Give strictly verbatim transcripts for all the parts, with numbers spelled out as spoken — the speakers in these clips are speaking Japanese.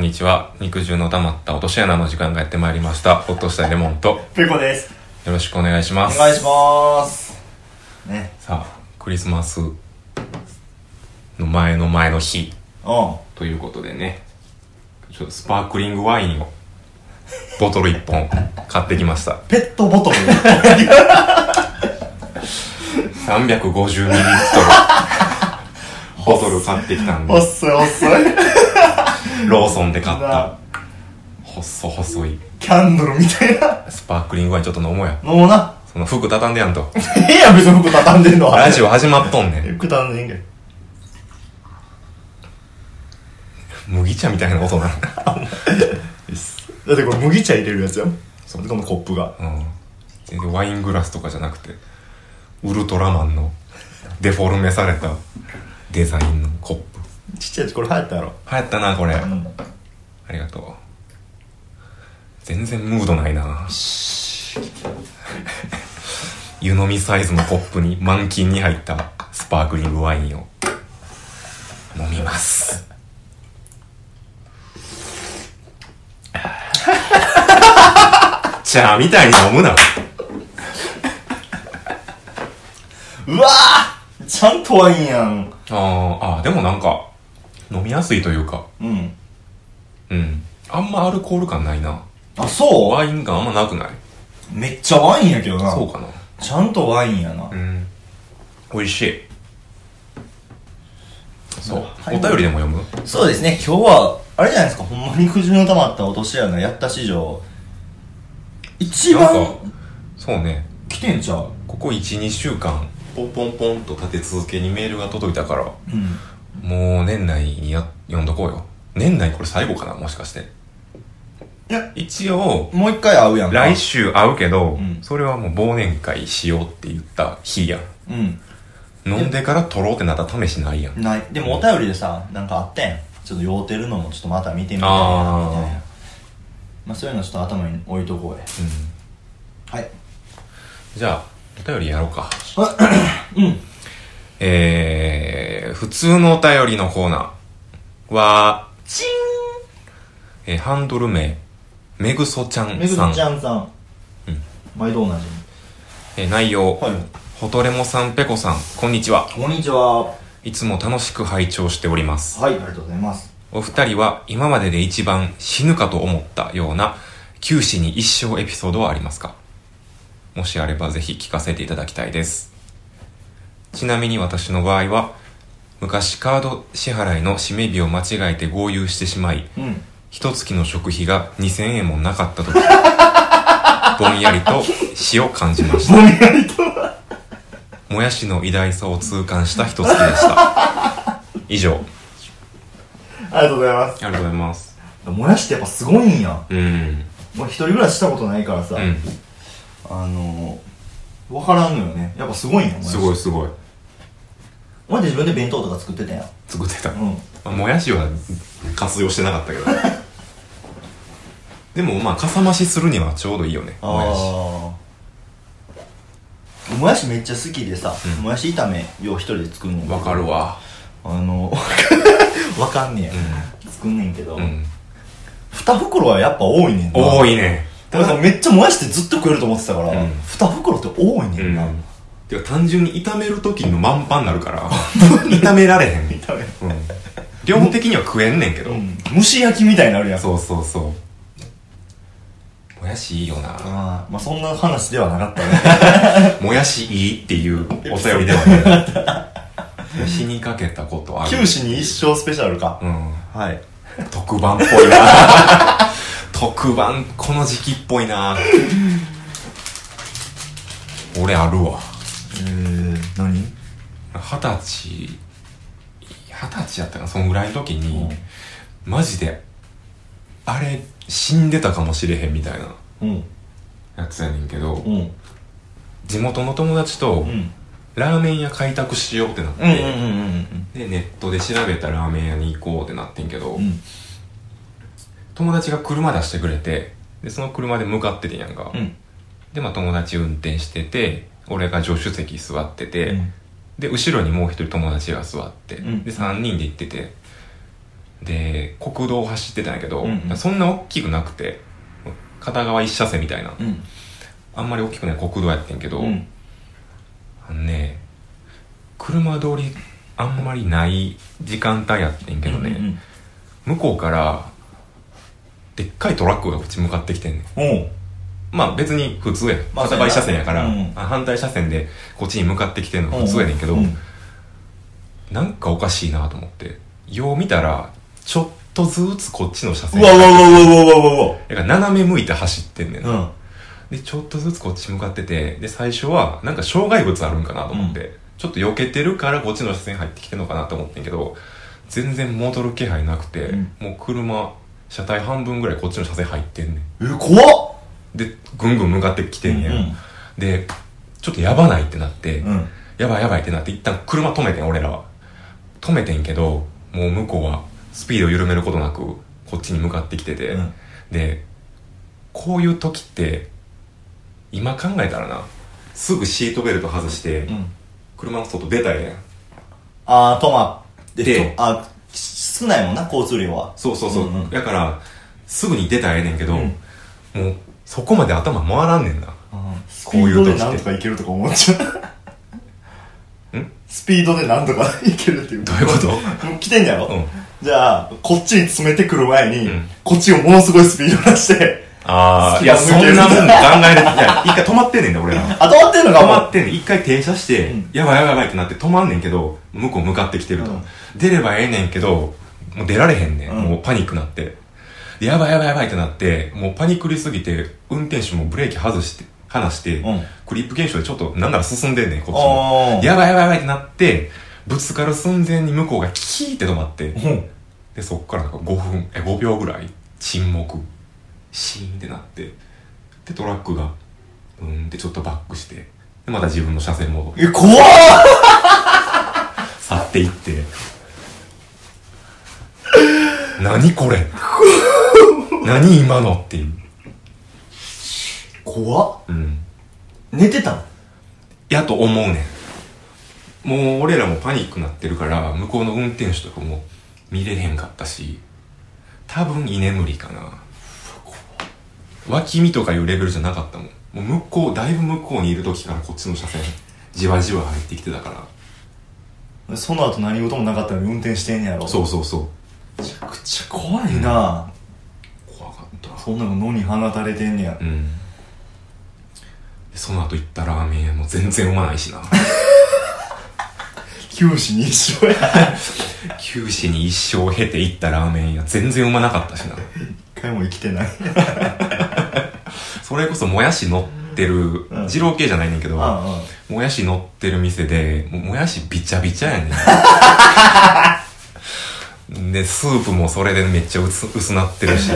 んにちは。肉汁の溜まった落とし穴の時間がやってまいりました。ほっとしたレモンとペコです。よろしくお願いします。お願いします、ね、さあクリスマスの前の前の日ということでね、ちょっとスパークリングワインをボトルいっぽん買ってきました。ペットボトルさんびゃくごじゅうミリリットルボトル買ってきたんで、細い細いローソンで買った細細いキャンドルみたいなスパークリングワインちょっと飲もうや。飲もうな。その服畳んでやんと。ええやん別に服畳んでんの。ラジオ始まっとんねん。服畳んでんけど麦茶みたいな音なん だ, だってこれ麦茶入れるやつやん。そうこのコップが、うん、全然ワイングラスとかじゃなくてウルトラマンのデフォルメされたデザインのコップ。ちっちゃいやつこれ流行ったやろ。流行ったなこれ、うん、ありがとう。全然ムードないな湯飲みサイズのコップに満金に入ったスパークリングワインを飲みます茶みたいに飲むなうわーちゃんとワインやん。ああでもなんか飲みやすいというか、うんうんあんまアルコール感ないな。あ、そうワイン感あんまなくない。めっちゃワインやけどな。そうかな。ちゃんとワインやな。うん美味しい。そう、はい、お便りでも読む。そうですね、今日はあれじゃないですか、ほんまに肉汁の溜まった落とし穴やった史上一番なんかそうね来てんちゃう。ここ いちにしゅうかんポンポンポンと立て続けにメールが届いたから、うん、もう年内にや読んどこうよ。年内これ最後かなもしかして。いや一応もう一回会うやんか。来週会うけど、うん、それはもう忘年会しようって言った日やん、うん、飲んでから撮ろうってなったら試しないやん。ない。でもお便りでさなんかあってんちょっと酔うてるのもちょっとまた見てみたいなみたいな、まあ、そういうのちょっと頭に置いとこうや、うん、はい。じゃあお便りやろうかうんえー普通のお便りのコーナーはチン、えー、ハンドル名めぐそちゃんさん。めぐそちゃんさん、うん、毎度おなじみ、えー、内容、はい、ほとれもさんぺこさんこんにちは。こんにちは。いつも楽しく拝聴しております。はい、ありがとうございます。お二人は今までで一番死ぬかと思ったような九死に一生エピソードはありますか。もしあればぜひ聞かせていただきたいです。ちなみに私の場合は昔カード支払いの締め日を間違えて豪遊してしまい、うん、一月の食費がにせんえんもなかった時ぼんやりと死を感じました。ぼんやりともやしの偉大さを痛感した一月でした以上。ありがとうございます。ありがとうございます。もやしってやっぱすごいんや。うん、俺一人暮らししたことないからさ、うん、あの分からんのよね。やっぱすごいんやもやし。すごいすごい。お前って自分で弁当とか作ってたやん。作ってた、うん、まあ、もやしは活用してなかったけどでもまあかさ増しするにはちょうどいいよね。もやしもやしめっちゃ好きでさ、うん、もやし炒めよう一人で作んねん。わかるわ。あのわかんねえ、うん、作んねんけど、うん、に袋はやっぱ多いねんな。多いね。だからめっちゃもやしってずっと食えると思ってたから、うん、に袋って多いねんな、うん。てか単純に炒める時の満パンになるから炒められへん炒め、うん、量的には食えんねんけど、うん、蒸し焼きみたいになるやん。そうそうそう。もやしいいよなあ。まあそんな話ではなかったねもやしいいっていうお便りではなかった死にかけたことある。九死に一生スペシャルか、うん、はい。特番っぽいな特番この時期っぽいな俺あるわ。えー、何？二十歳二十歳やったかな、そのぐらいの時に、うん、マジであれ死んでたかもしれへんみたいなやつやねんけど、うん、地元の友達と、うん、ラーメン屋開拓しようってなって、うんうんうんうん、でネットで調べたラーメン屋に行こうってなってんけど、うん、友達が車出してくれて、でその車で向かっててやんか、うん、でまあ友達運転してて俺が助手席座ってて、うん、で後ろにもう一人友達が座って、うん、でさんにんで行ってて、で国道を走ってたんやけど、うんうん、そんな大きくなくて片側一車線みたいな、うん、あんまり大きくない国道やってんけど、うん、あのね車通りあんまりない時間帯やってんけどね、うんうん、向こうからでっかいトラックがこっち向かってきてんねん。まあ別に普通や、まあ、片側一車線やから、うん、反対車線でこっちに向かってきてんの普通やねんけど、うん、なんかおかしいなと思ってよう見たらちょっとずつこっちの車線が斜め向いて走ってんねん、うん、でちょっとずつこっち向かってて、で最初はなんか障害物あるんかなと思って、うん、ちょっと避けてるからこっちの車線入ってきてんのかなと思ってんけど全然戻る気配なくて、うん、もう車車体半分ぐらいこっちの車線入ってんねん。え、怖っ。でぐんぐん向かってきてんねん、うんうん、でちょっとやばないってなって、うん、やばいやばいってなって一旦車止めてん。俺らは止めてんけどもう向こうはスピードを緩めることなくこっちに向かってきてて、うん、でこういう時って今考えたらなすぐシートベルト外して、うん、車の外出たやん。ああ止まってであ少ないもんな交通量は。そうそうそう、うんうん、だからすぐに出たやねんけど、うん、もうそこまで頭回らんねんな、うん、スピードでなんとかいけるとか思っちゃうスピードでなんとかいけるっていう。どういうこと？もう来てんやろ、うん、じゃあ、こっちに詰めてくる前に、うん、こっちをものすごいスピード出してあー、いや、そんなもん考えれて一回止まってんねんだ、俺らあ、止まってんのか。止まってんねん。一回停車して、うん、やばいやばいやばいってなって止まんねんけど向こう向かってきてると、うん、出ればええねんけどもう出られへんねん、うん、もうパニックなってやばいやばいやばいってなってもうパニックりすぎて運転手もブレーキ外して離して、うん、クリップ現象でちょっとなんなら進んでんねんこっちも。やばいやばいやばいってなってぶつかる寸前に向こうがキーって止まって、うん、でそっからなんかごふんえごびょうぐらい沈黙シーンってなって、でトラックがうんってちょっとバックしてでまた自分の車線戻ってえ怖っ去っていって何これ何今のっていう怖っ、うん、寝てたのやと思うねん。もう俺らもパニックなってるから向こうの運転手とかも見れへんかったし多分居眠りかな。脇見とかいうレベルじゃなかったもん。もう向こうだいぶ向こうにいる時からこっちの車線じわじわ入ってきてたから。その後何事もなかったのに運転してんねやろ。そうそうそうめちゃくちゃ怖いな、うん、怖かった。そんなの野に放たれてんねや、うん。その後行ったラーメン屋も全然うまないしな九死に一生や九死に一生を経て行ったラーメン屋全然うまなかったしな一回も生きてないそれこそもやし乗ってる、うん、二郎系じゃないねんけど、うんうん、もやし乗ってる店で も, もやしびちゃびちゃやねんでスープもそれでめっちゃ 薄, 薄なってるし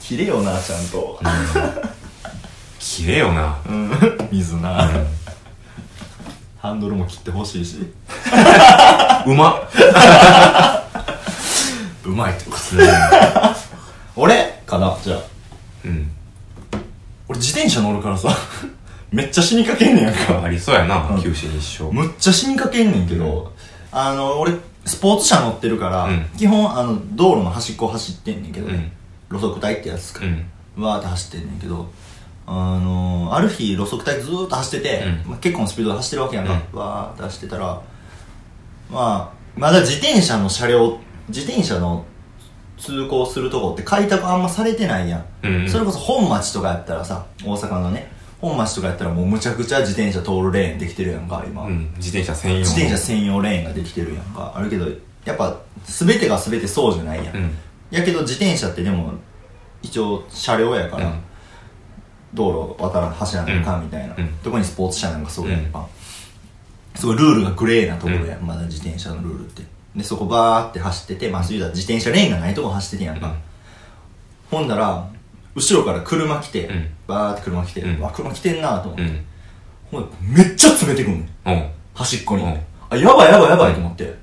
きれよな、ちゃんと、うん、きれよな、うん、水な、うん、ハンドルも切ってほしいしうまっうまいってことね俺かな、じゃあうん俺自転車乗るからさめっちゃ死にかけんねんか。ありそうやな、九死に一生。むっちゃ死にかけんねんけど、うん、あの、俺スポーツ車乗ってるから、うん、基本あの道路の端っこ走ってんねんけどね、うん、路側帯ってやつか、うん、わーって走ってんねんけど、あのー、ある日路側帯ずーっと走ってて、うんまあ、結構のスピードで走ってるわけやんか、うん、わーって走ってたら、まあ、まだ自転車の車両自転車の通行するとこって開拓あんまされてないやん、うんうん、それこそ本町とかやったらさ、大阪のね本町とかやったらもうむちゃくちゃ自転車通るレーンできてるやんか今、うん、自転車専用自転車専用レーンができてるやんかあるけど、やっぱ全てが全てそうじゃないやん、うん、やけど自転車ってでも一応車両やから、うん、道路渡ら走らないかみたいな、うん、特にスポーツ車なんかそうやんか、うん、すごいルールがグレーなところや、うん、まだ自転車のルールってでそこバーって走ってて、まあそういうたら自転車レーンがないとこ走っててやんか、うん、ほんだら後ろから車来て、うん、バーって車来て、うん、わ車来てんなと思って、うん、ほんめっちゃ詰めてくんね、うん、端っこに、うん、あやばいやばいやばいと思って、うん、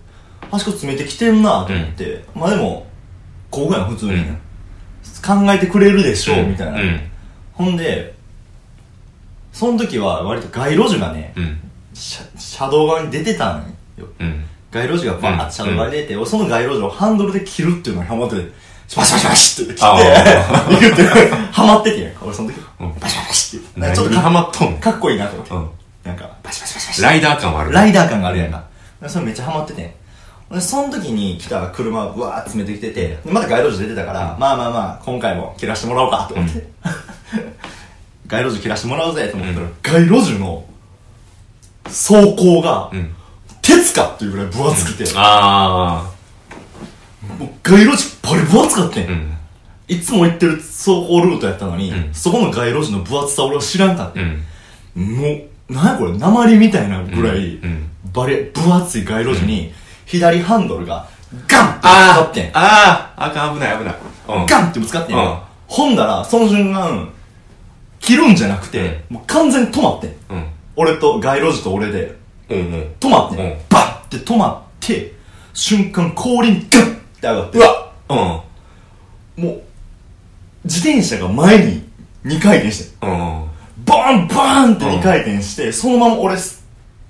端っこ詰めてきてんなと思って、うん、まあでもこうやん普通に、うん、考えてくれるでしょ、うん、みたいな、うん、ほんでその時は割と街路樹がね、うん、車道側に出てたんよ、うん、街路樹がバーって車道側に出て、うん、その街路樹をハンドルで切るっていうのにハマっててシュバシュバシュバシュって切ってハマっててやんか俺その時、うん、バシュバシュってちょっとハマっとんのかっこいいなと思って、うん、なんかバシバシバシバシライダー感はあるライダー感があるやんか、うん、それめっちゃハマっててでその時に来た車がうわー詰めてきててまた街路樹出てたから、うん、まあまあまあ今回も切らしてもらおうかと思って、うん、街路樹切らしてもらおうぜと思ったら、うん、街路樹の走行が、うん、鉄かっていうぐらい分厚くて、うん、あもう街路樹バリ分厚かったん、うん、いつも行ってる走行ルートやったのに、うん、そこの街路樹の分厚さ俺は知らんかった、うん、もうなんやこれ鉛みたいなぐらい、うんうん、バリ分厚い街路樹に、うん左ハンドルがガンってぶつかってんあーあかん危ない危ない、うん、ガンってぶつかってん、うん、ほんだらその瞬間切るんじゃなくて、うん、もう完全に止まってん、うん、俺と街路樹と俺で、うんうん、止まってん、うん、バッって止まって瞬間後輪ガンって上がってうわっ、うん、もう自転車が前ににかい転してん、うん、バーンバーンってにかい転して、うん、そのまま俺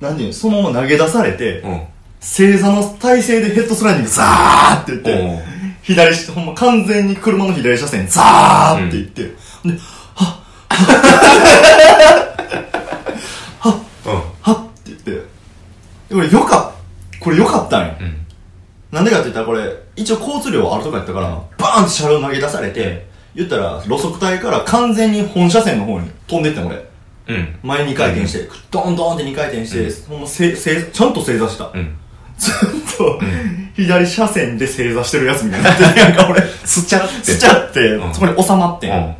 何ていうのそのまま投げ出されて、うん正座の体勢でヘッドスライディングザーって言って左下ほんま完全に車の左車線ザーって言って、うん、ではっはっはっって言ってこれよかっこれよかったんよ、うん、なんでかって言ったらこれ一応交通量あるとかやったからバーンって車両投げ出されて言ったら路側帯から完全に本車線の方に飛んでったの俺うん、前にかい転して、うん、ドンドンってにかい転して、うん、ほんませせちゃんと正座した、うんずっと、うん、左車線で正座してるやつみたいになってなんか俺、すっちゃってすっちゃって、うん、そこに収まって、うん、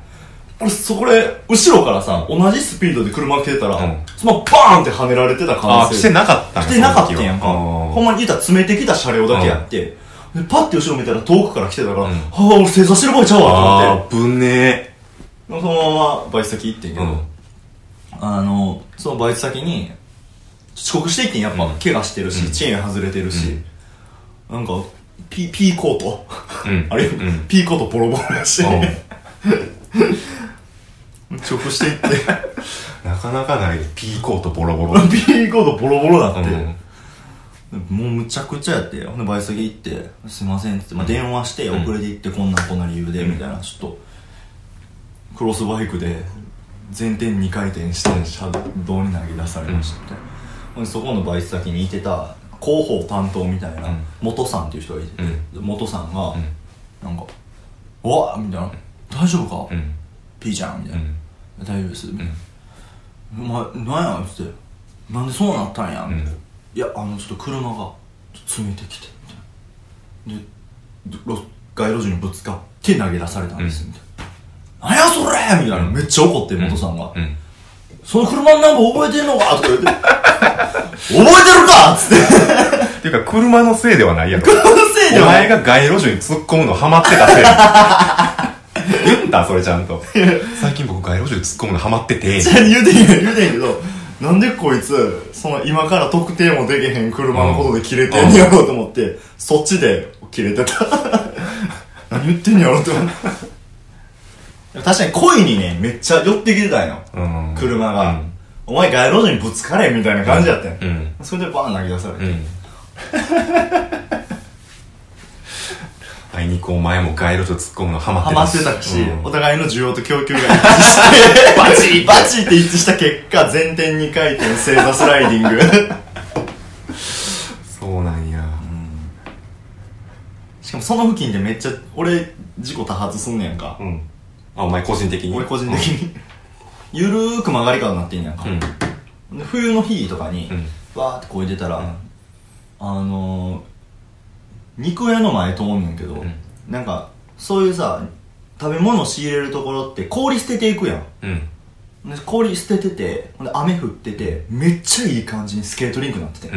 俺そこで、後ろからさ、同じスピードで車が来てたら、うん、そのままバーンって跳ねられてた可能性来てなかった来てなかったんやんかほんまに言ったら詰めてきた車両だけやって、うん、でパッて後ろ見たら遠くから来てたから、うん、はぁ俺正座してる場合ちゃうわと思ってあー、ぶねーそのままバイト先行ってんけど、うん、あの、そのバイト先に遅刻していってんやっぱ、うん、怪我してるし、うん、チェーン外れてるし、うん、なんかピ、ピーコート、うん、あれ、うん、ピーコートボロボロやし、うん、遅刻していってなかなかないピーコートボロボロピーコートボロボロだって、うん、もうむちゃくちゃやってほんでバイト先行って「すいません」っつって、まあ、電話して、うん、遅れて行ってこんなこんな理由で、うん、みたいなちょっとクロスバイクで前転にかい転して車道に投げ出されましたみたいな、うんそこのバイト先にいてた広報担当みたいな、うん、元さんっていう人がいてて、うん、元さんが、うん、なんか「おわっ!」みたいな「大丈夫か、うん、ピーちゃん」みたいな「うん、大丈夫です」みたいな「お前、うん、何や?」って「なんでそうなったんや?」みたいな、うん「いや、あの、ちょっと車が詰めてきて」みたいなで、街路樹にぶつかって投げ出されたんです、うん、みたいな「何やそれ!」みたいな、うん、めっちゃ怒って元さんが、うんうん「その車のナンバー覚えてんのか?」とか言って覚えてるかっつってっていうか車のせいではないやろ車のせいではないお前が街路樹に突っ込むのハマってたせい言ったそれちゃんと最近僕街路樹に突っ込むのハマってて言うてんや言うてんけどなんでこいつその今から特定もできへん車のことでキレてんやろうと思ってそっちでキレてた何言ってんやろって思って確かに恋にねめっちゃ寄ってきてたんよ、うん、車が、うんお前街路樹にぶつかれみたいな感じやったん、うん、それでバーン投げ出されて、うん、あいにくお前も街路樹突っ込むのハマってたしハマってたし、うん、お互いの需要と供給が一致してバチーバチーって一致した結果前転にかい転正座スライディングそうなんや、うん、しかもその付近でめっちゃ俺事故多発すんねやんか、うん、あお前個人的に俺個人的に、うんゆるーく曲がり角になってんやんか、うん、で冬の日とかにわ、うん、ーってこいでたら、うん、あのー、肉屋の前通んねんけど、うん、なんかそういうさ食べ物仕入れるところって氷捨てていくやん、うん、で氷捨てててで雨降っててめっちゃいい感じにスケートリンクになってて、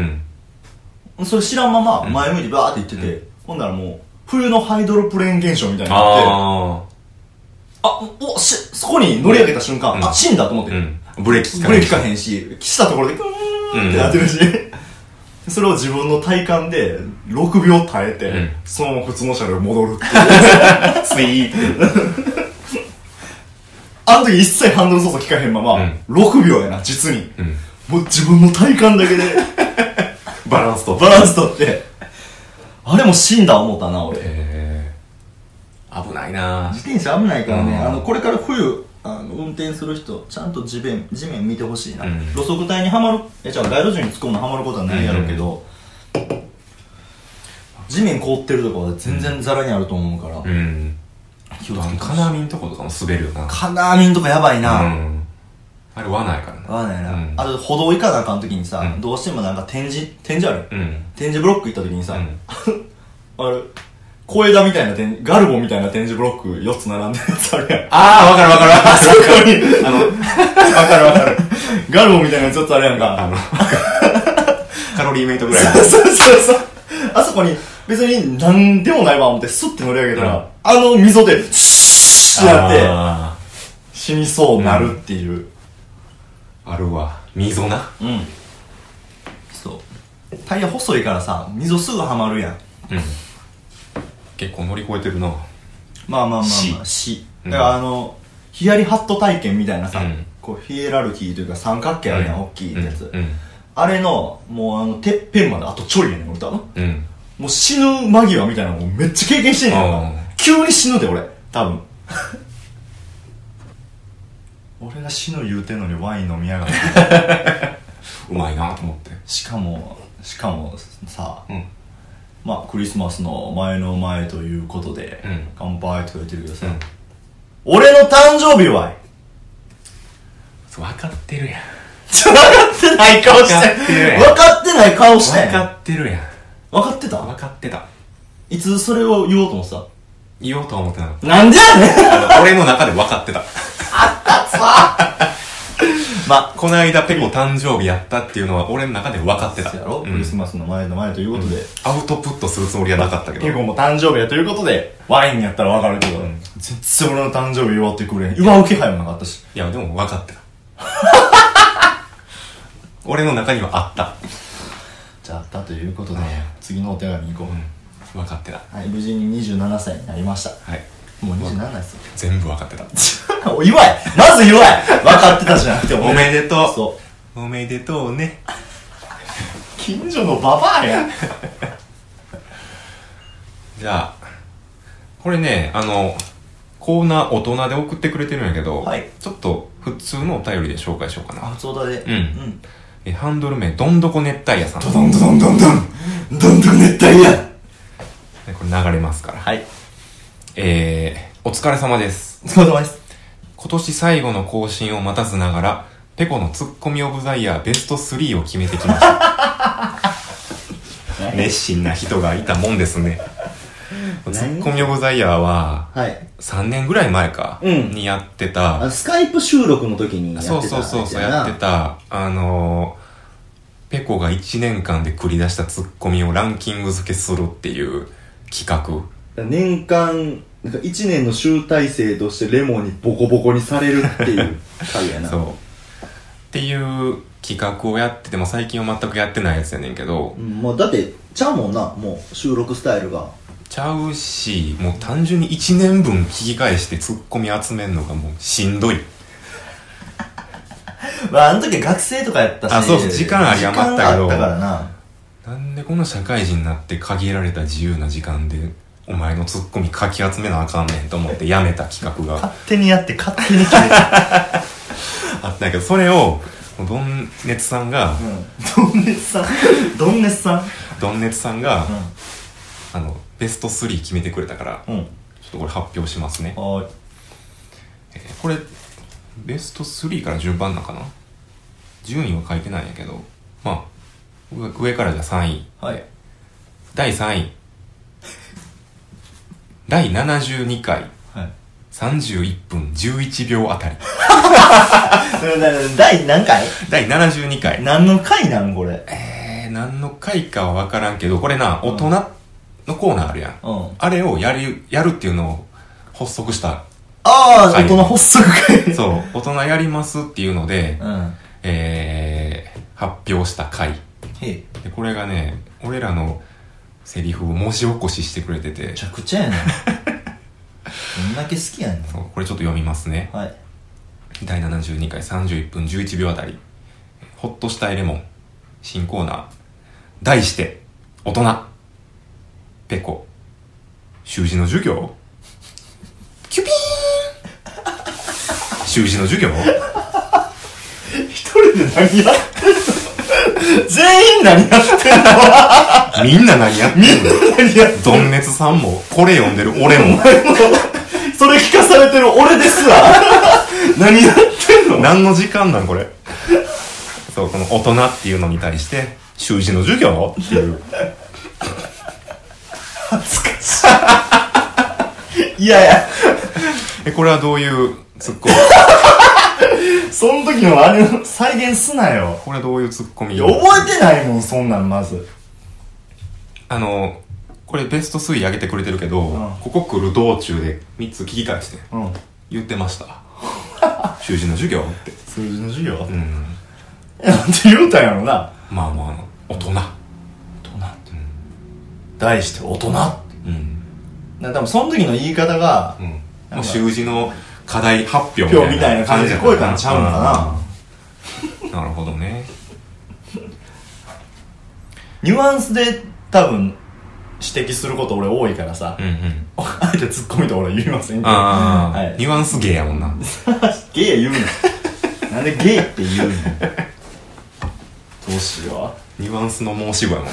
うん、それ知らんまま前向いてバーって行ってて、うん、ほんならもう冬のハイドロプレーン現象みたいになってあ、お、し、そこに乗り上げた瞬間、うん、あ、死んだと思って、うん、ブレーキ効かへんし、ブレーキ効かへんし、したところでグーンってなってるし、うん、それを自分の体感でろくびょう耐えて、うん、そのまま普通の車両に戻るっていうスイーってあの時一切ハンドル操作効かへんまま、うん、ろくびょうやな、実に、うん、もう自分の体感だけでバランスとバランスとってあれも死んだ思ったな俺。へー、危ないな自転車。危ないからね、うん、あのこれから冬あの運転する人ちゃんと地面、地面見てほしいな、うん、路側帯にはまるえじゃあ街路樹に突っ込むのはまることはないやろうけど、うん、地面凍ってるとこは全然ザラにあると思うから、うん、気をつけてほしい。金網のとことかも滑るよな。金網とかやばいな、うんあれ、わないからね。わないな、うん、あと、歩道行かなあかんときにさ、うん、どうしてもなんか展示、展示ある、うん、展示ブロック行ったときにさ、うん、あれ、小枝みたいな展示、ガルボみたいな展示ブロックよっつ並んでるやつあるやん。あー、わかるわかる。あそこに、あの、わかるわかる。ガルボみたいなやつよっつあるやんか。あの、カロリーメイトぐらい。そうそうそう。あそこに、別になんでもないわ思ってスッて乗り上げたら、うん、あの溝で、シューッてなって、死にそうなるっていう。うん、あるわ、溝な。うん、そうタイヤ細いからさ、溝すぐはまるやん。うん、結構乗り越えてるな。まあまあまあまあ、死、うん、だからあの、ヒヤリハット体験みたいなさ、うん、こうヒエラルキーというか三角形あるやん、うん、大きいやつ、うんうん、あれの、もうあの、てっぺんまであとちょいやねん、俺多分、うん、もう死ぬ間際みたいなのもうめっちゃ経験してんねんから急に死ぬで、俺、多分俺が死ぬ言うてんのにワイン飲みやがってうまいなと思って。しかも、しかもさ、うん、まあクリスマスの前の前ということで、うん、乾杯とか言ってるけどさ、うん、俺の誕生日は分かってるやん分かってない顔して分かってない顔して分かってるやん。分かってた分かってた。いつそれを言おうと思ってた？言おうとは思ってなかった。なんでやねん俺の中で分かってたまあ、この間ペコ誕生日やったっていうのは俺の中で分かってたやろ、うん、クリスマスの前の前ということで、うん、アウトプットするつもりはなかったけどペコも誕生日やということでワインやったら分かるけど、うん、全然俺の誕生日祝ってくれへん、祝う気配もなかったし。いやでも分かってた俺の中にはあった。じゃああったということで、はい、次のお手紙行こう、うん、分かってた。はい、無事ににじゅうななさいになりました。はい、もうにじゅうななですよ。全部分かってたお祝い、まず祝い分かってたじゃなくておめでとう、そうおめでとうね近所のババアやじゃあこれね、あのコーナー大人で送ってくれてるんやけど、はい、ちょっと普通のお便りで紹介しようかな。あ、普通だね。うん、うん、えハンドル名どんどこ熱帯夜さん。どんどんどんどんどんどこ熱帯夜これ流れますから。はい、えー、お疲れ様です。お疲れ様です。今年最後の更新を待たずながら、ペコのツッコミオブザイヤーベストスリーを決めてきました。熱心な人がいたもんですね。ツッコミオブザイヤーは、はい、さんねんぐらい前か、うん、にやってた。スカイプ収録の時にやってた。そうそうそうそう、やってた。あのー、ペコがいちねんかんで繰り出したツッコミをランキング付けするっていう企画。年間なんかいちねんの集大成としてレモンにボコボコにされるっていう回やなそうっていう企画をやってても最近は全くやってないやつやねんけど、うん、まあ、だってちゃうもんな、もう収録スタイルがちゃうし、もう単純にいちねんぶん聞き返してツッコミ集めるのがもうしんどいまああの時学生とかやったし、あ、そうそう、時間あり余ったけど、時間あったからな、なんでこの社会人になって限られた自由な時間でお前のツッコミかき集めなあかんねんと思ってやめた企画が勝手にやって勝手に決めたあったけど、それをどんねつさんが、うん、どんねつさんどんねつさんどんねつさんが、うん、あのベストスリー決めてくれたから、うん、ちょっとこれ発表しますね。はい、えー、これベストスリーから順番なのかな、順位は書いてないんやけど、まあ 上, 上からじゃさんい、はい、だいさんい第ななじゅうにかい、はい、さんじゅういっぷんじゅういちびょうあたり第何回？第ななじゅうにかい。何の回なんこれ？えー、何の回かは分からんけど、これな、大人のコーナーあるやん、うん、あれをやる、やるっていうのを発足した。あー、大人発足会そう、大人やりますっていうので、うん、えー、発表した回で、これがね、俺らのセリフを文字起こししてくれてて、めちゃくちゃやなどんだけ好きやねん。これちょっと読みますね。はい、だいななじゅうにかいさんじゅういっぷんじゅういちびょうあたり、ホッとしたいレモン新コーナー、題して大人ペコ習字の授業キュピーン習字の授業一人で何やってんの全員何やってんのみんな何やってんのみんな何やってんのドンネツさんもこれ読んでる俺もそれ聞かされてる俺ですわ何やってんの何の時間なんこれそう、この大人っていうのに対して習字の授業っていう恥ずかしいいやいやえ、これはどういうツッコミその時のあれを再現すなよ。これはどういうツッコミ？覚えてないもん、そんなん。まずあの、これベストスリー上げてくれてるけど、うん、ここ来る道中でみっつ聞き返して、うん、言ってました習字の授業って習字の授業、うん、なんて言うたんやろな。まあまあ、大人題して大人、うん、だ多分その時の言い方が、うん、もう習字の課題発表みたいな感じで聞こえたんちゃうんかな、うん、なるほどねニュアンスで多分指摘すること俺多いからさ、うんうん、あえてツッコミと俺言いません、ね、あ、はい、ニュアンスゲーやもんなゲー言うななんでゲーって言うのどうしよう。ニュアンスの申し子やもんね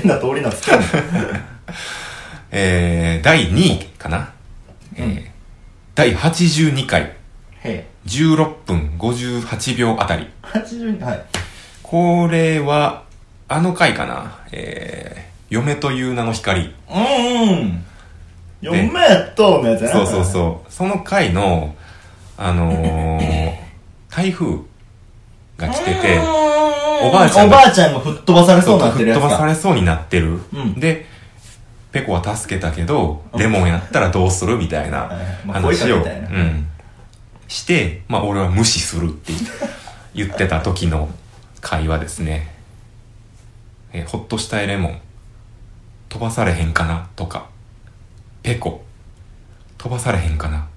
変な通りなつかんのえー、だいにいかな、うん、えー、だいはちじゅうにかいじゅうろっぷんごじゅうはちびょうあたりはちじゅうに、はい、これはあの回かな、えー、嫁という名の光、うんうん、嫁と名じゃない、そうそうそう、その回のあのー、台風が来てて、おばあちゃん、おばあちゃんが吹っ飛ばされそうになってるやつか。吹っ飛ばされそうになってる、うん、でペコは助けたけど、うん、レモンやったらどうするみたいな話を、うん、して、まあ、俺は無視するって言ってた時の会話ですねえ、ホッとしたいレモン飛ばされへんかなとか、ペコ飛ばされへんかな、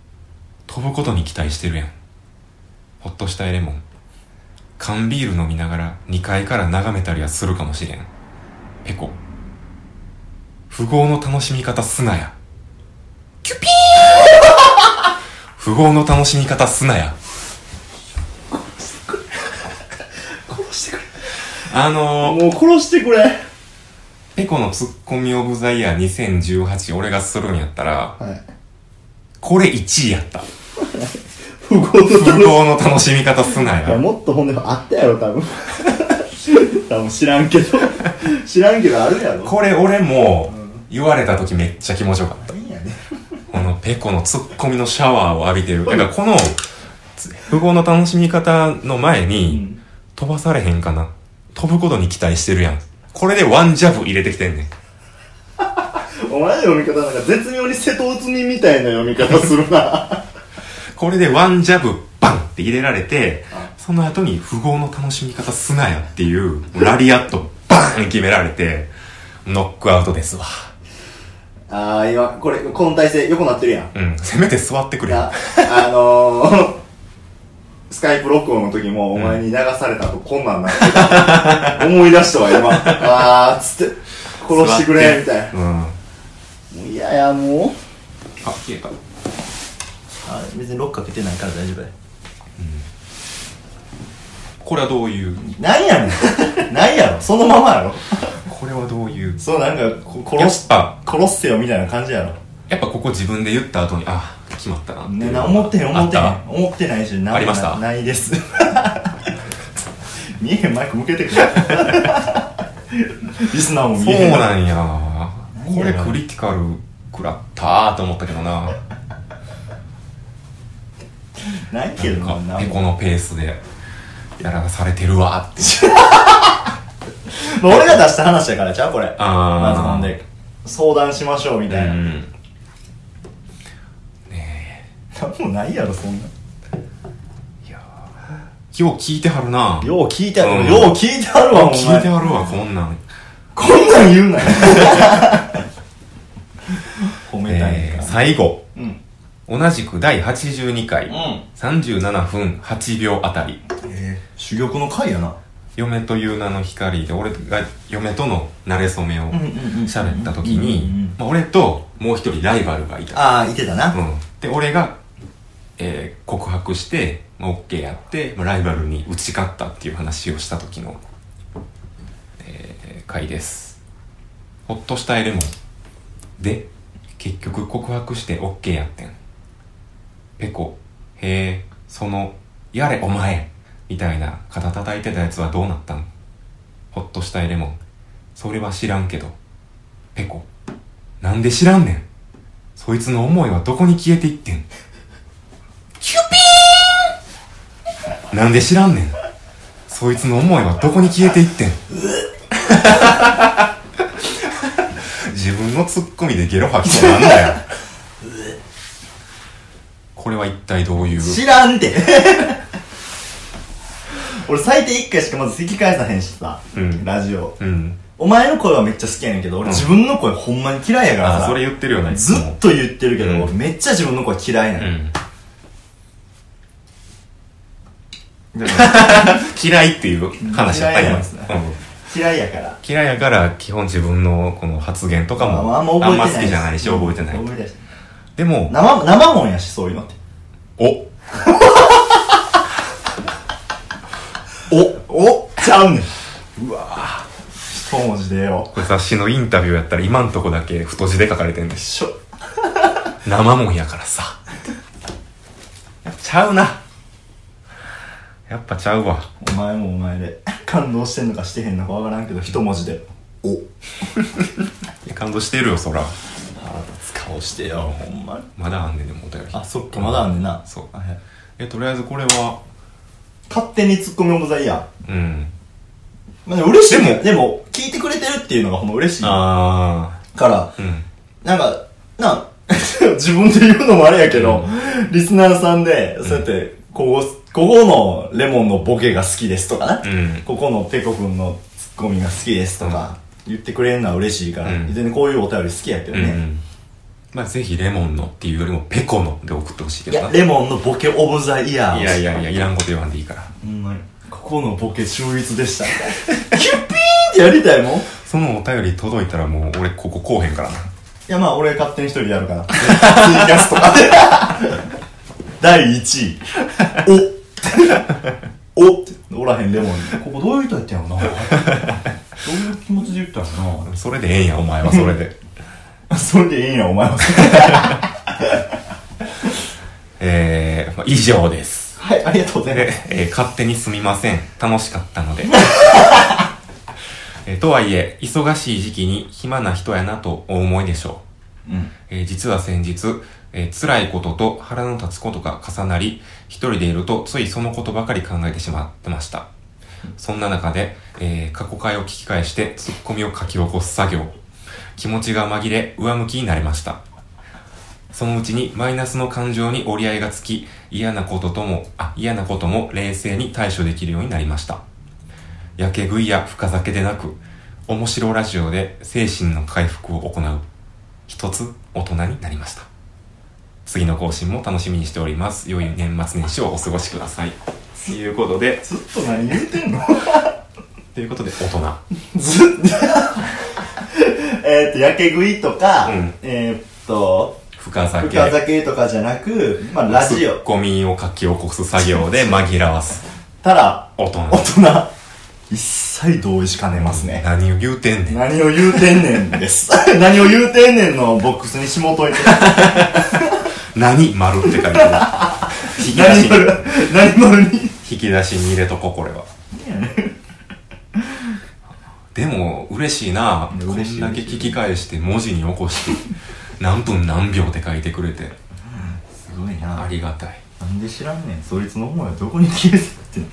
飛ぶことに期待してるやん、ホッとしたいレモン缶ビール飲みながらにかいから眺めたりはするかもしれん、ペコ富豪の楽しみ方すなや、キュピー富豪の楽しみ方すなや殺してくれ殺してくれ、あのー、もう殺してくれ。ペコのツッコミオブザイヤーにせんじゅうはち俺がするんやったら、はい、これいちいやった不幸の楽しみ方すなよ。もっと本音あったやろ多分多分知らんけど知らんけどあるやろ。これ俺も言われた時めっちゃ気持ちよかった、うん、いいやね、このペコのツッコミのシャワーを浴びてるだからこの不幸の楽しみ方の前に、うん、飛ばされへんかな、飛ぶことに期待してるやん、これでワンジャブ入れてきてんねんお前の読み方なんか絶妙に瀬戸内海みたいな読み方するなこれでワンジャブバンって入れられて、その後に富豪の楽しみ方すなやっていうラリアットバーン決められてノックアウトですわ。あー、今これこの体勢良くなってるやん、うん、せめて座ってくれ。あのー、スカイプ録音の時もお前に流された後こんなんなってた、うん、思い出したわ今あーつって殺してくれみたいな、うん、もう嫌やもう。あ、消えた。あ、別にロックかけてないから大丈夫だよ、うん、これはどういうなんやねんなんやろそのままやろこれはどういうそう、なんか殺し殺せよみたいな感じやろ。やっぱここ自分で言った後にあ、決まったなってね、思ってへん思ってへん思ってないし、なありました な, ないです見えへんマイク向けてくれリスナーも見えへん。そうなんやな、これクリティカル食らったーと思ったけどなないけどなんかペコのペースでやらされてるわってもう俺が出した話やからちゃうこれ。あ、まずなんで相談しましょうみたいな、うん、ねえなんもないやろそんな。いやよう聞いてはるな、よう聞いてはる、うん、よう聞いてはるわ、お前聞いてはるわ、こんなんこんなん言うなよ褒めたいから、えー、最後、うん、同じくだいはちじゅうにかい、うん、さんじゅうななふんはちびょうあたり、え珠玉の回やな。嫁という名の光で俺が嫁との馴れ初めを喋った時に、俺ともう一人ライバルがいた。あー、いてたな、うん、で俺が、えー、告白して、まあ、OK やって、まあ、ライバルに打ち勝ったっていう話をした時の、えー、回です。ほっとしたエレモンで結局告白して OK やってんペコ。へえ、そのやれお前みたいな肩叩いてたやつはどうなったん？ほっとしたエレモン、それは知らんけど。ペコ、なんで知らんねん。そいつの思いはどこに消えていってん。キュピーン、なんで知らんねん。そいつの思いはどこに消えていってん。自分のツッコミでゲロ吐きそうなんだよ。これは一体どういう？知らんて。俺最低いっかいしかまず席返さへんしさ、うん、ラジオ、うん、お前の声はめっちゃ好きやねんけど、俺自分の声ほんまに嫌いやからさ、うん、それ言ってるよね、ずっと言ってるけど、うん、めっちゃ自分の声嫌いなの、うん、嫌いっていう話やったりますね、うん、嫌いやから嫌いやから基本自分のこの発言とかもあんま好きじゃないし覚えてない、覚えてない。でも生、生もんやしそういうのっておおおちゃうねん。うわぁ、一文字でよ。これ雑誌のインタビューやったら今んとこだけ太字で書かれてんでしょ。生もんやからさ。やっぱちゃうな。やっぱちゃうわ。お前もお前で感動してんのかしてへんのかわからんけど一文字でお感動してるよ、そら。腹立つ顔してよ、ほんまに。まだあんねんでもお便り。あ、そっか、まだあんねんな。そう、はい、え、とりあえずこれは勝手にツッコミオブザイヤー。うん。まあ、嬉しい。でも、でも聞いてくれてるっていうのがほんま嬉しい。ああ。から、うん、なんか、なん自分で言うのもあれやけど、うん、リスナーさんで、そうやって、うん、ここ、ここのレモンのボケが好きですとかね、うん、ここのペコくんのツッコミが好きですとか、うん、言ってくれるのは嬉しいから、うん、全然こういうお便り好きやけどね。うんうん、まあぜひレモンのっていうよりもペコので送ってほしいけどな。いや、レモンのボケオブザイヤー。いやいやいや、いらんこと言わんでいいから。ほんまにここのボケ秀逸でしたキュッピーンってやりたいもん。そのお便り届いたらもう俺こここうへんからな。いや、まあ俺勝手に一人でやるからツイキャスとかでだいいちいおおっておらへんレモンにここどういう人やったんやろなどういう気持ちで言ったんやろな。それでええんや、お前はそれでそれでいいな、お前はえー、まあ、以上です。はい、ありがとうございます。えー、勝手にすみません、楽しかったので、えー、とはいえ、忙しい時期に暇な人やなとお思いでしょう、うん、えー、実は先日、えー、辛いことと腹の立つことが重なり、一人でいるとついそのことばかり考えてしまってました。そんな中で、えー、過去回を聞き返してツッコミを書き起こす作業、気持ちが紛れ上向きになりました。そのうちにマイナスの感情に折り合いがつき、嫌なことともあ嫌なことも冷静に対処できるようになりました。やけ食いや深酒でなく、面白ラジオで精神の回復を行う一つ大人になりました。次の更新も楽しみにしております。良い年末年始をお過ごしくださいということで、ずっと何言うてんのということで、大人ずっえーっと、やけ食いとか、うん、えーっと深酒、深酒とかじゃなく、まあ、ラジオツッコミを書き起こす作業で紛らわすたら大人、大人一切同意しかねますね。何を言うてんねん、何を言うてんねんです何を言うてんねんのボックスにしもといて何丸って書いてる引き出しに、何丸に引き出しに入れとこ、これは。でも嬉しいな、こんだけ聞き返して文字に起こして何分何秒って書いてくれて、すごいな、ありがたい。なんで知らんねん、そいつの思いはどこに消えてって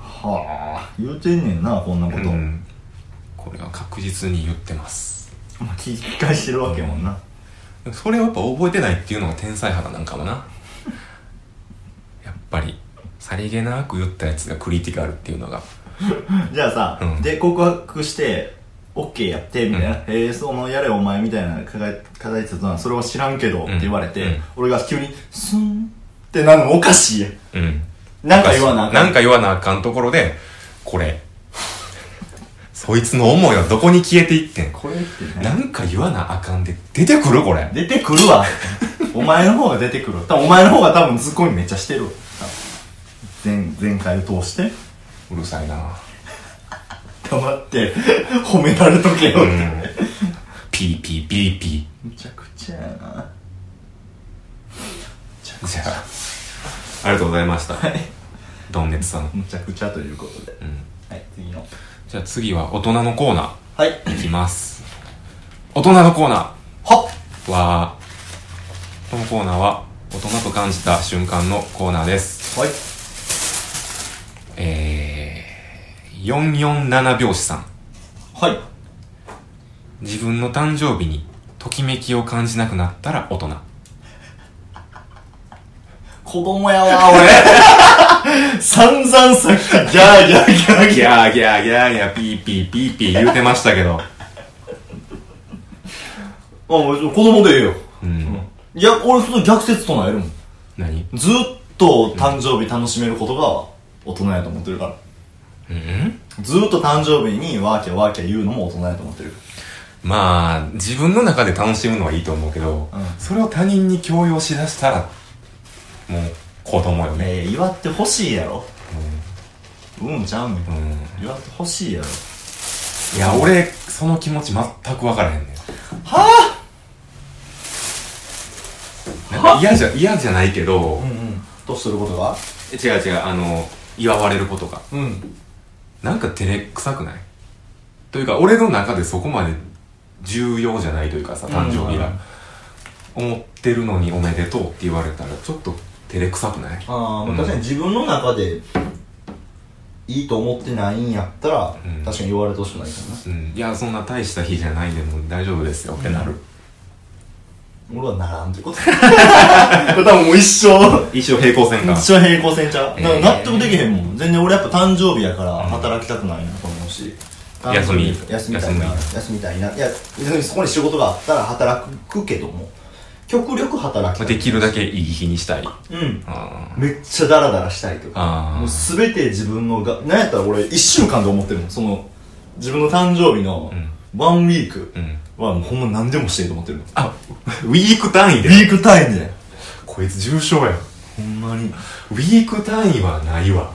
はあ、言うてんねんな、こんなこと、うん、これは確実に言ってます。まあ、聞き返してるわけもんな、うん、それをやっぱ覚えてないっていうのが天才派なんかもなやっぱりさりげなく言ったやつがクリティカルっていうのがじゃあさ、うん、で告白して OK やってみたいな、うん、えー、そのやれお前みたいな課題課題って言ったら、それは知らんけどって言われて、うん、俺が急にスンってなるのおかしいやん、うん、なんか言わなあかん、なんか言わなあかんところでこれそいつの思いはどこに消えていってん、これってなんか言わなあかんで出てくる、これ出てくるわお前の方が出てくる、多分お前の方が多分ツッコミめっちゃしてる、前、前回を通してうるさいな黙って褒められとけよって、うん、ピーピーピーピーむちゃくちゃやな、むちゃくちゃありがとうございました、はい、ドンネツさんむちゃくちゃということで、うん、はい、次のじゃあ次は大人のコーナー、はい、いきます。大人のコーナーはっわー、このコーナーは大人と感じた瞬間のコーナーです。はい、えー、よんよんななびょうしさん、はい、自分の誕生日にときめきを感じなくなったら大人。子供やわ俺散々さっきギャーギャーギャーギャーギャーギャーギャーピーピーピーピー言うてましたけどあ、子供でええよ、うん、いや俺その逆説唱えるもん。何？ずっと誕生日楽しめることが大人やと思ってるから、うん、ずっと誕生日にワーキャワーキャ言うのも大人やと思ってる。まあ自分の中で楽しむのはいいと思うけど、うん、それを他人に強要しだしたらもう子供よね。えー、祝ってほしいやろ、うん、うんちゃうね、うん、祝ってほしいやろ。いや俺その気持ち全く分からへんねん。はぁ、なんか嫌じゃ、嫌じゃないけど、うんうん、どうすることが違う違う、あの祝われることが、うん、なんか照れくさくないというか、俺の中でそこまで重要じゃないというかさ、誕生日が、うんうん、思ってるのにおめでとうって言われたらちょっと照れくさくない？あー、うん、確かに自分の中でいいと思ってないんやったら、うん、確かに言われてほしくないからな、うん、いやそんな大した日じゃないでも大丈夫ですよってなる、うんうん、俺はならんってことこれ多分もう一生一生平行線か一生平行線ちゃう、えー、だから納得できへんもん全然。俺やっぱ誕生日やから働きたくないなと思うし、休み休みたいな休みたいな、いやそこに仕事があったら働くけども極力働きたい、できるだけいい日にしたい、うん、あめっちゃダラダラしたいとか、もう全て自分のがなんやったら俺いっしゅうかんで思ってるもん。その自分の誕生日のワンウィークはもうほんま何でもしていいと思ってるの、うん、あウィーク単位でウィーク単位でこいつ重症やほんまに。ウィーク単位はないわ、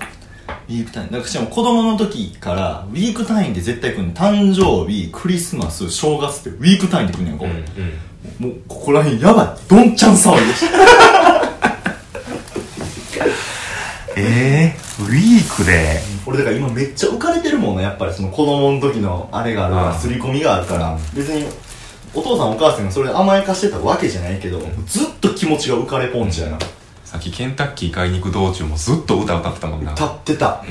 ウィーク単位だから。しかも子供の時からウィーク単位で絶対来るの、誕生日、クリスマス、正月ってウィーク単位で来るねんか、うんうん、もうここら辺やばい、どんちゃん騒ぎでしたえー、ウィークで俺だから今めっちゃ浮かれてるもんね、やっぱりその子供の時のあれがあるから、刷り込みがあるから、別にお父さんお母さんがそれで甘やかしてたわけじゃないけど、うん、ずっと気持ちが浮かれポンチやな、うん。さっきケンタッキー買いに行く道中もずっと歌歌ってたもんな。歌ってた、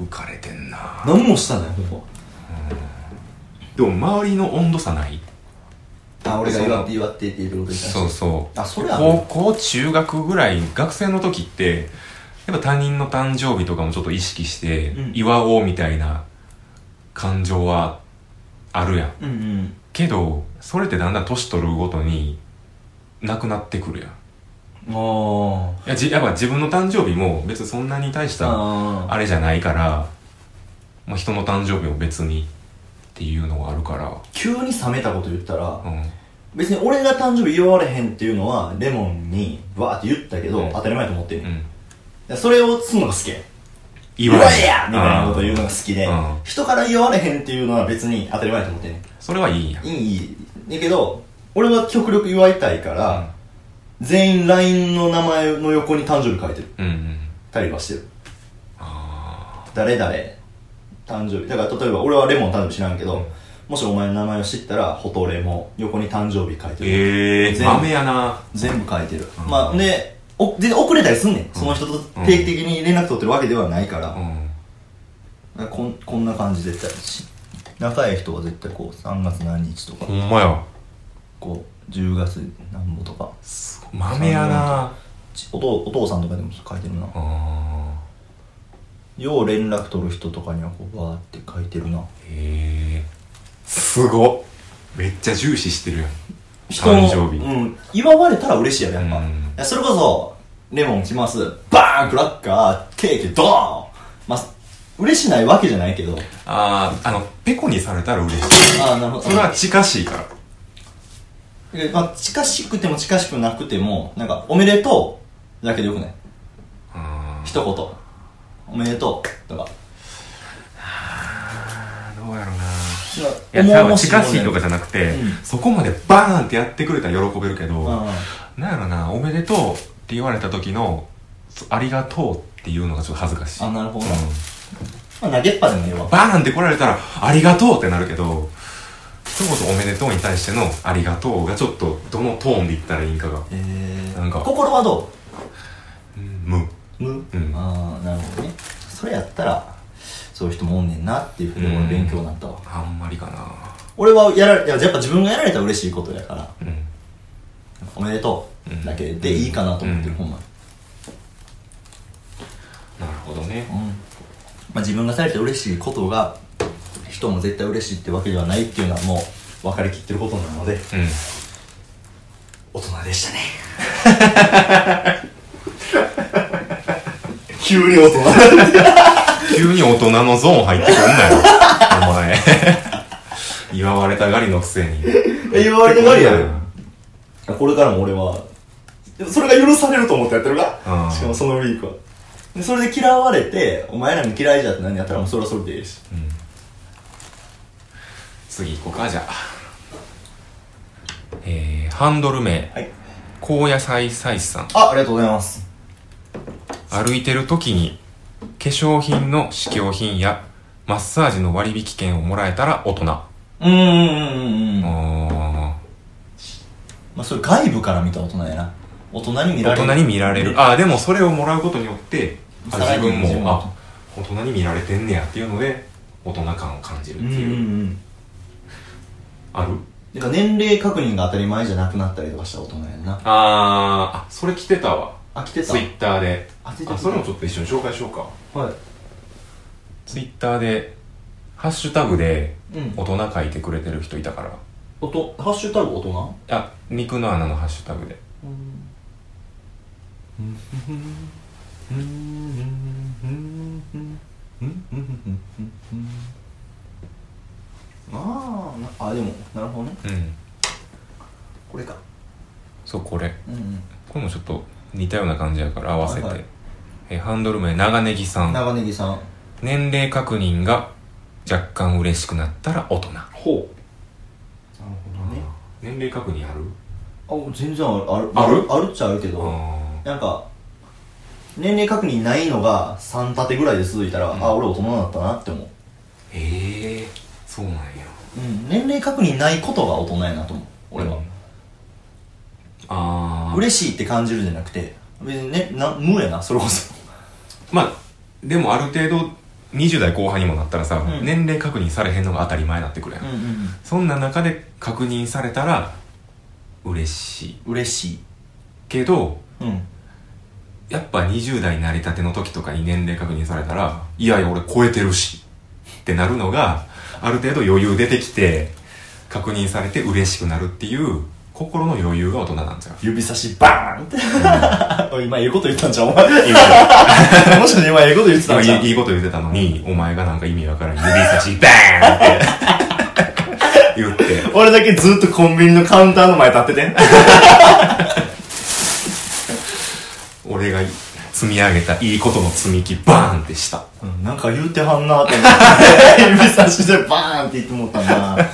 うん、浮かれてんな。何もしたない、ほぼ。でも周りの温度差ない？あ、俺が祝って祝ってっていうことじゃない。そうそう、あ、それは高校中学ぐらい、学生の時ってやっぱ他人の誕生日とかもちょっと意識して祝おうみたいな感情はあるやん、うんうん、けどそれってだんだん年取るごとになくなってくるやん。あいやじやっぱ自分の誕生日も別にそんなに大したあれじゃないから、まあ、人の誕生日も別にっていうのがあるから。急に冷めたこと言ったら、うん、別に俺が誕生日祝われへんっていうのはレモンにわーって言ったけど、うん、当たり前と思ってる、うん、それをすんのが好き、祝えやみたいなことを言うのが好きで、人から祝われへんっていうのは別に当たり前と思ってる。それはいいやん、いいだけど俺は極力祝いたいから、うん、全員 ライン の名前の横に誕生日書いてる、うんうん、たりはしてる。ああ誰々誕生日だから、例えば俺はレモン誕生日知らんけど、うん、もしお前の名前を知ったらホトレモ横に誕生日書いてる。えー豆やな、全部書いてる、うん、まあでお全然遅れたりすんねん、うん、その人と定期的に連絡取ってるわけではないから、うん、こん、こんな感じ絶対し仲いい人は絶対こうさんがつ何日とか、ほんまやこうじゅうがつ何本とか、豆やな。お父、お父さんとかでも書いてるな。あよう連絡取る人とかにはこうバーって書いてるな。へえすごっ、めっちゃ重視してるやん誕生日、うん、祝われたら嬉しいやんやっぱ、うん、いやそれこそレモン来ます。バーンクラッカー、ケーキドーン。まあ、嬉しないわけじゃないけど。ああ、あの、ペコにされたら嬉しい。ああ、なるほど。それは近しいから。で、まあ、近しくても近しくなくても、なんか、おめでとうだけでよくない。うん。一言。おめでとうとか。ああ、どうやろうな。いや、多分近しいとかじゃなくて、うん、そこまでバーンってやってくれたら喜べるけど、なんやろな、おめでとうって言われた時のありがとうっていうのがちょっと恥ずかしい。あ、なるほど、うん、まあ、投げっぱでもいいわ。バーンって来られたらありがとうってなるけど、そもそもおめでとうに対してのありがとうがちょっとどのトーンで言ったらいいんかが、えー、なんか心はどう？無無、うん、ああ、なるほどね。それやったらそういう人もおんねんなっていうふうに俺勉強になったわ。あんまりかな。俺はやられ、やっぱ自分がやられたら嬉しいことやから、うん、おめでとうだけでいいかなと思ってる、うん、ほんま。なるほどね、うん、まあ、自分がされて嬉しいことが人も絶対嬉しいってわけではないっていうのはもう分かりきってることなので、うん、大人でしたね急に大人急に大人のゾーン入ってくんなよお前祝われたがりのくせに祝われたがりやろ。これからも俺はそれが許されると思ってやってるか、うん、しかもそのウィークはで、それで嫌われてお前らに嫌いじゃって何やったらもうそれはそれでいいし、うん、次行こうか。じゃあ、えー、ハンドル名、はい、高野菜菜さん。あ、ありがとうございます。歩いてる時に化粧品の試供品やマッサージの割引券をもらえたら大人。うーん、あー、まあ、それ外部から見た大人やな。大人に見られる、大人に見られる、ああ、でもそれをもらうことによって自分も、あ、大人に見られてんねやっていうので大人感を感じるっていう。うんうん、あるなんか年齢確認が当たり前じゃなくなったりとかした大人やな。あー、あ、それ着てたわ。あ、来てた。ツイッターで、あ、ツイッター、あ、それもちょっと一緒に紹介しようか。はい。ツイッターでハッシュタグで大人書いてくれてる人いたから、うん、おとハッシュタグ大人？あ、肉の穴のハッシュタグで、うん、あー、あ、でもなるほどね、うん、これか、そう、これ、うんうん、これもちょっと似たような感じやから合わせて、はいはい、えハンドル名長ネギさん。長ネギさん。年齢確認が若干嬉しくなったら大人。ほう、なるほどね。年齢確認ある？あ、全然ある。あるある？あるっちゃあるけど、なんか年齢確認ないのがさん立てぐらいで続いたら、うん、あ、俺大人だったなって思う。へえ、そうなんや。うん、年齢確認ないことが大人やなと思う俺は。うん、あ、嬉しいって感じるじゃなくて、別にね、な、無やな、それこそまあ、でもある程度にじゅう代後半にもなったらさ、うん、年齢確認されへんのが当たり前になってくるやん、うんうんうん、そんな中で確認されたら嬉しい嬉しいけど、うん、やっぱにじゅう代なりたての時とかに年齢確認されたら、いやいや俺超えてるしってなるのが、ある程度余裕出てきて確認されて嬉しくなるっていう心の余裕が大人なんちゃう。指差しバーンって、うん、今いいこと言ったんちゃうお前もしかして今いいこと言ってたんちゃう。いいこと言ってたのに、お前がなんか意味わからん指差しバーンって言って俺だけずっとコンビニのカウンターの前立ってて俺が積み上げたいいことの積み木バーンってした、うん、なんか言うてはんなーって思って指差しでバーンって言ってもったんだな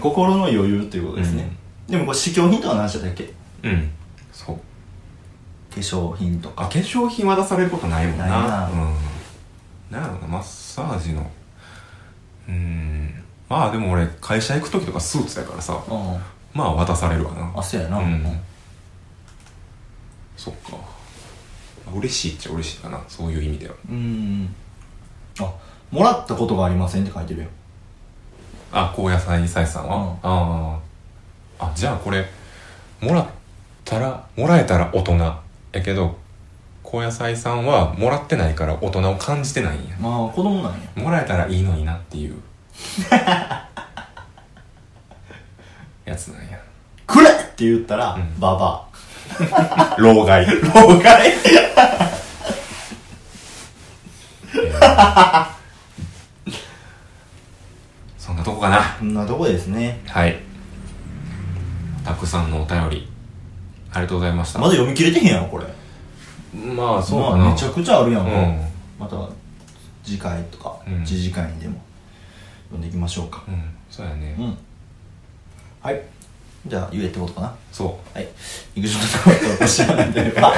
心の余裕ということですね、うん、でもこれ試供品とは何したっけ。うん、そう、化粧品とか。化粧品は出されることないもんな。ないな、うん、なんやろうな、マッサージの、うーん、まあでも俺会社行く時とかスーツやからさ、あ、まあ渡されるわな。あ、そうやな、うん、うん、そっか、嬉しいっちゃ嬉しいかな、そういう意味では。うーん、あ、もらったことがありませんって書いてるよ。あ、高野菜菜さんは、うん、ああ、じゃあこれもらったら、もらえたら大人やけど、高野菜さんはもらってないから大人を感じてないんや。まあ、子供なんや。もらえたらいいのになっていうやつなんや。くれって言ったら、うん、ババア老害老害そんなとこかな。そんなとこですね。はい、たくさんのお便りありがとうございました。まだ読み切れてへんやんこれ。まあそうかな、まあ、めちゃくちゃあるやん、うん、また次回とか、うん、次次回にでも読んでいきましょうか。うん、そうやね。うん、はい、じゃあゆえってことかな。そうはい、いくつかのことを知らなければ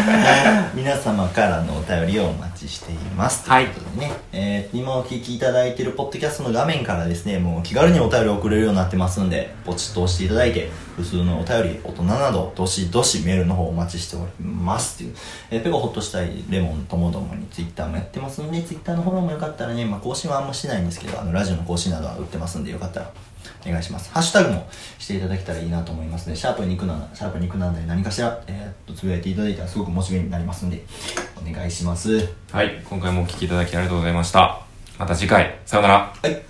皆様からのお便りをお待ちしていますということでね、はい、えー、今お聞きいただいているポッドキャストの画面からですね、もう気軽にお便りを送れるようになってますんで、ポチッと押していただいて、普通のお便り、大人などどしどしメールの方お待ちしておりますという、えー、ペコホッとしたいレモンともどもにツイッターもやってますんで、ツイッターのフォローもよかったらね、まあ、更新はあんましないんですけど、あのラジオの更新などは売ってますんで、よかったらお願いします。ハッシュタグもしていただけたらいいなと思いますの、ね、で、シャープにひゃくなな、シャープにひゃくななで何かしら、えー、っとつぶやいていただいたらすごくモチベになりますので、お願いします。はい、今回もお聞きいただきありがとうございました。また次回、さようなら。はい。